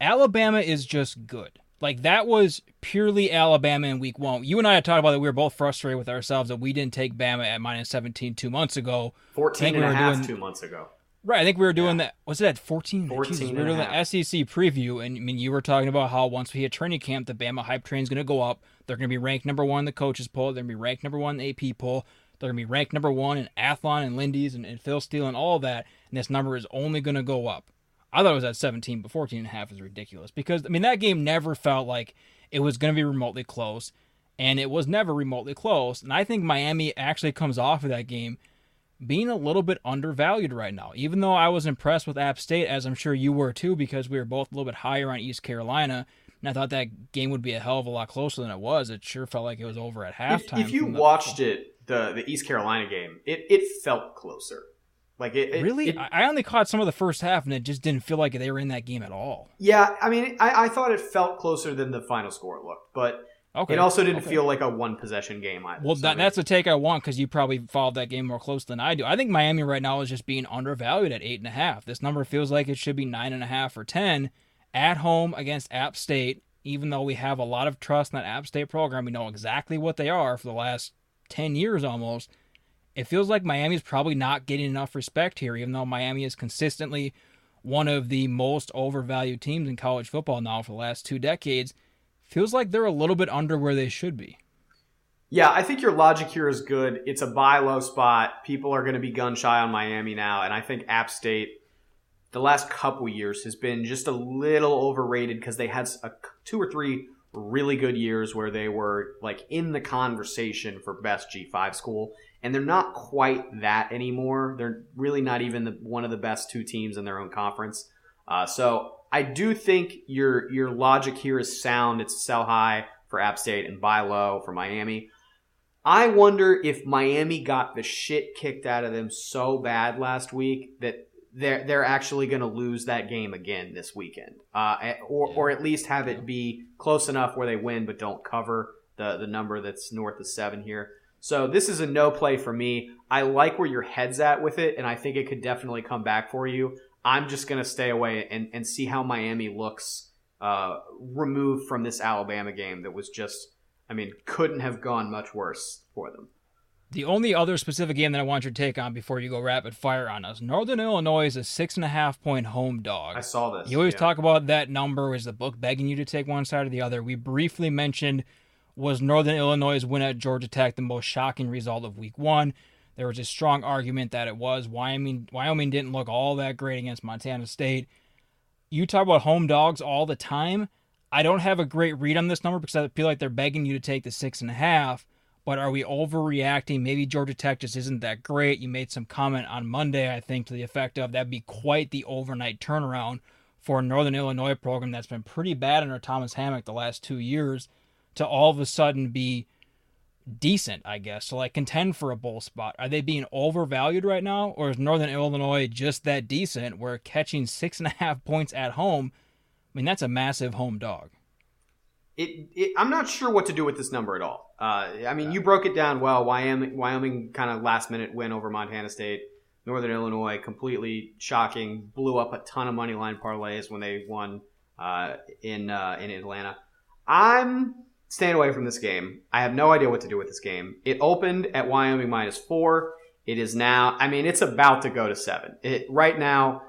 Alabama is just good. Like, that was purely Alabama in week 1. You and I had talked about that. We were both frustrated with ourselves that we didn't take Bama at minus 17 2 months ago. 14.5 2 months ago. Right. I think we were doing that. Was it at 14? 14 we were doing the SEC preview. And, I mean, you were talking about how once we hit training camp, the Bama hype train's going to go up. They're going to be ranked number 1 in the coaches poll. They're going to be ranked number 1 in the AP poll. They're going to be ranked number 1 in Athlon and Lindy's and Phil Steele and all that. And this number is only going to go up. I thought it was at 17, but 14.5 is ridiculous because, I mean, that game never felt like it was going to be remotely close, and it was never remotely close. And I think Miami actually comes off of that game being a little bit undervalued right now, even though I was impressed with App State, as I'm sure you were too, because we were both a little bit higher on East Carolina, and I thought that game would be a hell of a lot closer than it was. It sure felt like it was over at halftime. If you watched the East Carolina game, it felt closer. Like it really, I only caught some of the first half, and it just didn't feel like they were in that game at all. Yeah, I mean, I thought it felt closer than the final score looked, but it also didn't feel like a one-possession game either. Well, that's a take I want, because you probably followed that game more close than I do. I think Miami right now is just being undervalued at 8.5. This number feels like it should be 9.5 or 10 at home against App State, even though we have a lot of trust in that App State program. We know exactly what they are for the last 10 years almost. It feels like Miami's probably not getting enough respect here, even though Miami is consistently one of the most overvalued teams in college football now for the last 2 decades. Feels like they're a little bit under where they should be. Yeah, I think your logic here is good. It's a buy low spot. People are going to be gun shy on Miami now, and I think App State the last couple years has been just a little overrated because they had 2 or 3 really good years where they were like in the conversation for best G5 school. And they're not quite that anymore. They're really not even one of the best 2 teams in their own conference. So I do think your logic here is sound. It's sell high for App State and buy low for Miami. I wonder if Miami got the shit kicked out of them so bad last week that they're actually going to lose that game again this weekend, or at least have it be close enough where they win but don't cover the number that's north of 7 here. So this is a no play for me. I like where your head's at with it, and I think it could definitely come back for you. I'm just going to stay away and see how Miami looks removed from this Alabama game that was just, I mean, couldn't have gone much worse for them. The only other specific game that I want your take on before you go rapid fire on us, Northern Illinois is a 6.5-point home dog. I saw this. You always talk about that number. Is the book begging you to take one side or the other? We briefly mentioned, was Northern Illinois' win at Georgia Tech the most shocking result of week 1? There was a strong argument that it was. Wyoming didn't look all that great against Montana State. You talk about home dogs all the time. I don't have a great read on this number because I feel like they're begging you to take the 6.5, but are we overreacting? Maybe Georgia Tech just isn't that great. You made some comment on Monday, I think, to the effect of that'd be quite the overnight turnaround for a Northern Illinois program that's been pretty bad under Thomas Hammock the last 2 years. To all of a sudden be decent, I guess, to like contend for a bowl spot. Are they being overvalued right now, or is Northern Illinois just that decent? We're catching 6.5 points at home. I mean, that's a massive home dog. I'm not sure what to do with this number at all. I mean, you broke it down well. Wyoming kind of last-minute win over Montana State. Northern Illinois completely shocking, blew up a ton of money line parlays when they won in Atlanta. I'm staying away from this game. I have no idea what to do with this game. It opened at Wyoming -4. It is now, I mean, it's about to go to 7. Right now,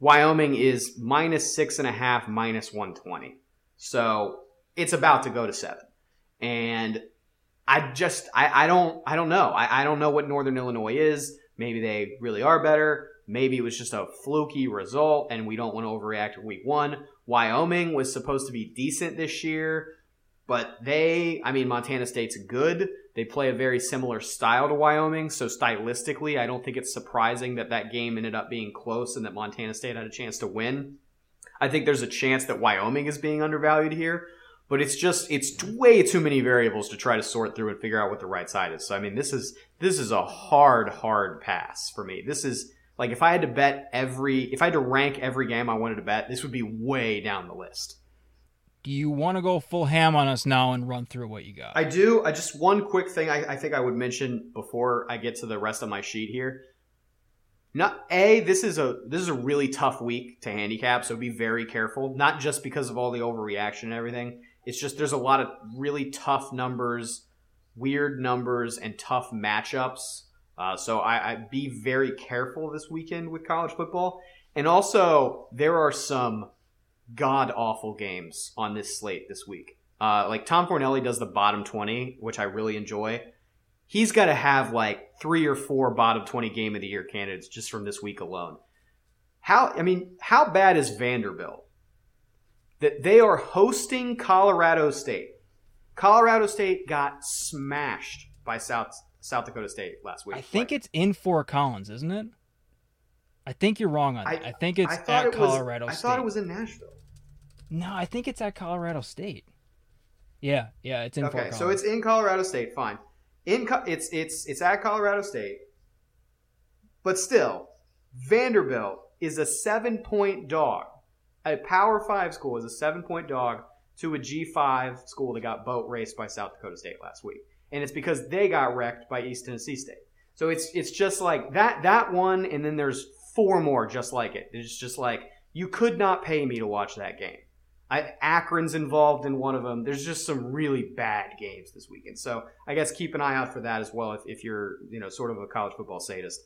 Wyoming is -6.5, -120. So it's about to go to 7. And I don't know. I don't know what Northern Illinois is. Maybe they really are better. Maybe it was just a fluky result and we don't want to overreact to week 1. Wyoming was supposed to be decent this year. But Montana State's good. They play a very similar style to Wyoming. So stylistically, I don't think it's surprising that game ended up being close and that Montana State had a chance to win. I think there's a chance that Wyoming is being undervalued here. But it's way too many variables to try to sort through and figure out what the right side is. So, I mean, this is a hard, hard pass for me. This is like if I had to rank every game I wanted to bet, this would be way down the list. Do you want to go full ham on us now and run through what you got? I do. I just one quick thing I think I would mention before I get to the rest of my sheet here. This is a really tough week to handicap, so be very careful. Not just because of all the overreaction and everything. It's just there's a lot of really tough numbers, weird numbers, and tough matchups. So I be very careful this weekend with college football. And also, there are some god-awful games on this slate this week. Like Tom Fornelli does the bottom 20, which I really enjoy. He's got to have like 3 or 4 bottom 20 game of the year candidates just from this week alone. How bad is Vanderbilt? That they are hosting Colorado State. Colorado State got smashed by South Dakota State last week. I think it's in Fort Collins, isn't it? I think you're wrong on that. I think it's at Colorado State. I thought it was in Nashville. No, I think it's at Colorado State. Yeah, it's in Fort Collins. Okay, so it's in Colorado State. Fine. It's at Colorado State. But still, Vanderbilt is a 7-point dog. A Power 5 school is a 7-point dog to a G5 school that got boat raced by South Dakota State last week. And it's because they got wrecked by East Tennessee State. So it's just like that one, and then there's four more just like it. It's just like, you could not pay me to watch that game. Akron's involved in one of them. There's just some really bad games this weekend. So I guess keep an eye out for that as well if you're sort of a college football sadist.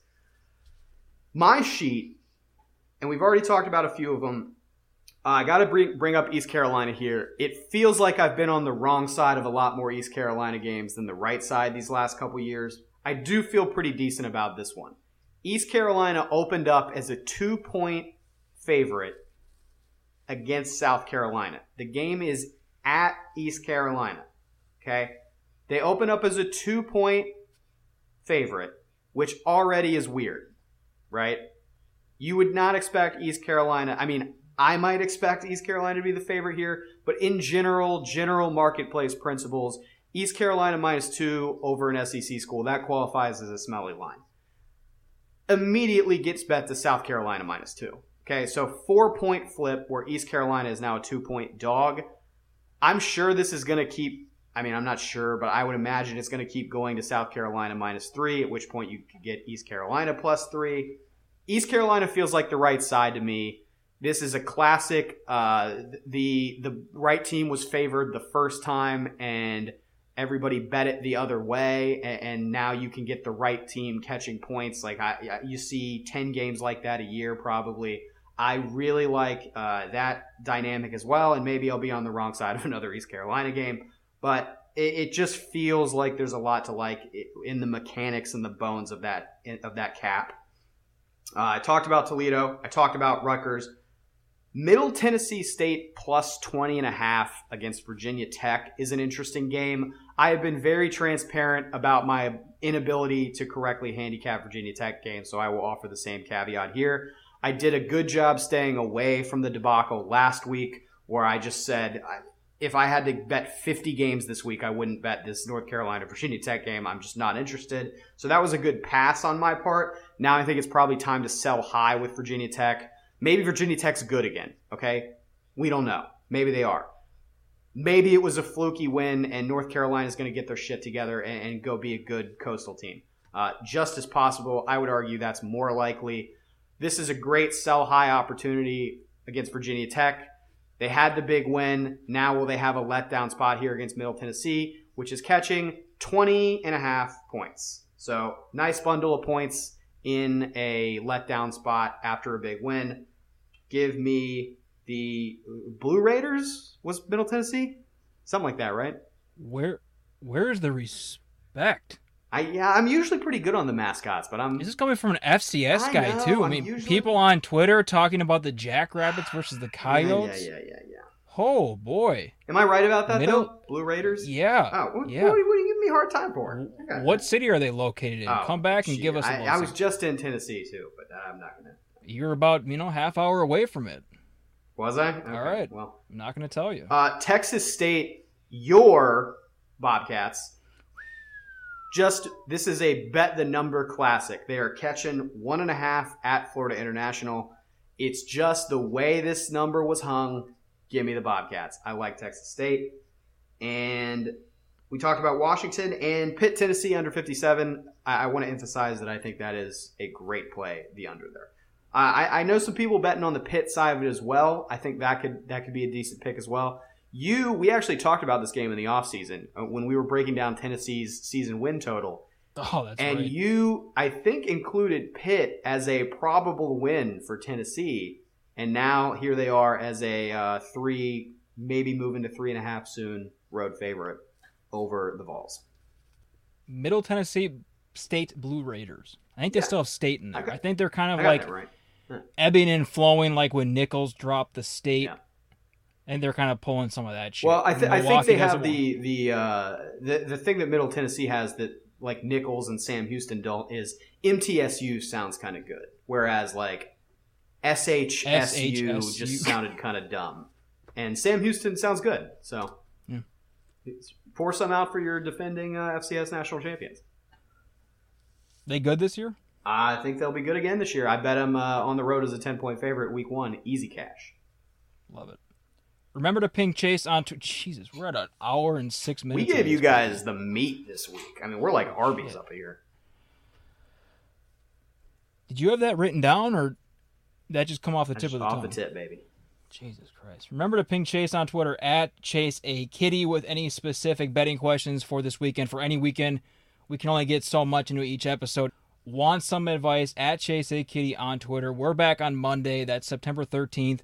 My sheet, and we've already talked about a few of them, I got to bring up East Carolina here. It feels like I've been on the wrong side of a lot more East Carolina games than the right side these last couple years. I do feel pretty decent about this one. East Carolina opened up as a 2-point favorite against South Carolina. The game is at East Carolina, okay? They open up as a 2-point favorite, which already is weird, right? You would not expect East Carolina, I might expect East Carolina to be the favorite here, but in general marketplace principles, East Carolina -2 over an SEC school, that qualifies as a smelly line. Immediately gets bet to South Carolina -2. Okay, so 4-point flip where East Carolina is now a 2-point dog. I'm sure this is going to keep, I'm not sure, but I would imagine it's going to keep going to South Carolina -3, at which point you could get East Carolina +3. East Carolina feels like the right side to me. This is a classic. The right team was favored the first time, and everybody bet it the other way. And now you can get the right team catching points. Like you see 10 games like that a year probably. I really like that dynamic as well. And maybe I'll be on the wrong side of another East Carolina game, but it just feels like there's a lot to like in the mechanics and the bones of that cap. I talked about Toledo. I talked about Rutgers. Middle Tennessee State +20.5 against Virginia Tech is an interesting game. I have been very transparent about my inability to correctly handicap Virginia Tech games, so I will offer the same caveat here. I did a good job staying away from the debacle last week where I just said if I had to bet 50 games this week, I wouldn't bet this North Carolina-Virginia Tech game. I'm just not interested. So that was a good pass on my part. Now I think it's probably time to sell high with Virginia Tech. Maybe Virginia Tech's good again, okay? We don't know. Maybe they are. Maybe it was a fluky win, and North Carolina's going to get their shit together and go be a good coastal team. Just as possible, I would argue that's more likely. This is a great sell-high opportunity against Virginia Tech. They had the big win. Now will they have a letdown spot here against Middle Tennessee, which is catching 20.5 points. So nice bundle of points in a letdown spot after a big win. Give me the Blue Raiders. Was Middle Tennessee? Something like that, right? Where is the respect? I'm usually pretty good on the mascots, but I'm... This is coming from an FCS guy, too. Usually... people on Twitter talking about the Jackrabbits versus the Coyotes. Yeah. Oh, boy. Am I right about that, though? Blue Raiders? Yeah. Oh, what are you giving me a hard time for? What city are they located in? Come back and give us a listen. I was just in Tennessee, too, but I'm not going to... You're about, half hour away from it. Was I? Okay. All right. Well, I'm not going to tell you. Texas State, your Bobcats, this is a bet the number classic. They are catching 1.5 at Florida International. It's just the way this number was hung. Give me the Bobcats. I like Texas State. And we talked about Washington and Pitt, Tennessee, under 57. I want to emphasize that I think that is a great play, the under there. I know some people betting on the Pitt side of it as well. I think that could be a decent pick as well. We actually talked about this game in the offseason when we were breaking down Tennessee's season win total. Oh, that's right. And you, I think, included Pitt as a probable win for Tennessee. And now here they are as a 3, maybe moving to 3.5 soon, road favorite over the Vols. Middle Tennessee State Blue Raiders. I think they still have State in there. I think they're kind of like ebbing and flowing, like when Nichols dropped the State, and they're kind of pulling some of that shit. Well, I think they have the thing that Middle Tennessee has that like Nichols and Sam Houston don't is MTSU sounds kind of good, whereas like SHSU just sounded kind of dumb, and Sam Houston sounds good. So pour some out for your defending FCS national champions. They good this year? I think they'll be good again this year. I bet them on the road as a 10-point favorite week one. Easy cash. Love it. Remember to ping Chase on to... Jesus, we're at an hour and 6 minutes. We gave you guys the meat this week. I mean, we're like Arby's up here. Did you have that written down, or that just come off the tip of the tongue? Off the tip, baby. Jesus Christ. Remember to ping Chase on Twitter at ChaseAKitty with any specific betting questions for this weekend. For any weekend, we can only get so much into each episode. Want some advice at ChaseAKitty on Twitter. We're back on Monday. That's September 13th.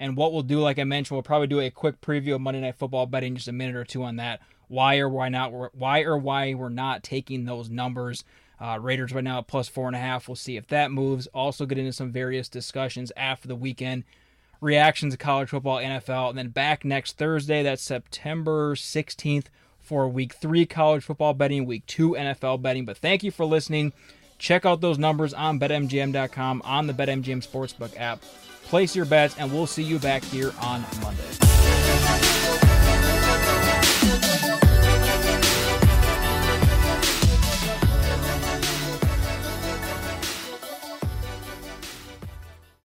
And what we'll do, like I mentioned, we'll probably do a quick preview of Monday Night Football betting, just a minute or two on that. Why we're not taking those numbers. Raiders right now at plus 4.5. We'll see if that moves. Also get into some various discussions after the weekend. Reactions to college football, NFL, and then back next Thursday, that's September 16th, for week 3 college football betting, week 2 NFL betting. But thank you for listening. Check out those numbers on BetMGM.com, on the BetMGM Sportsbook app. Place your bets, and we'll see you back here on Monday.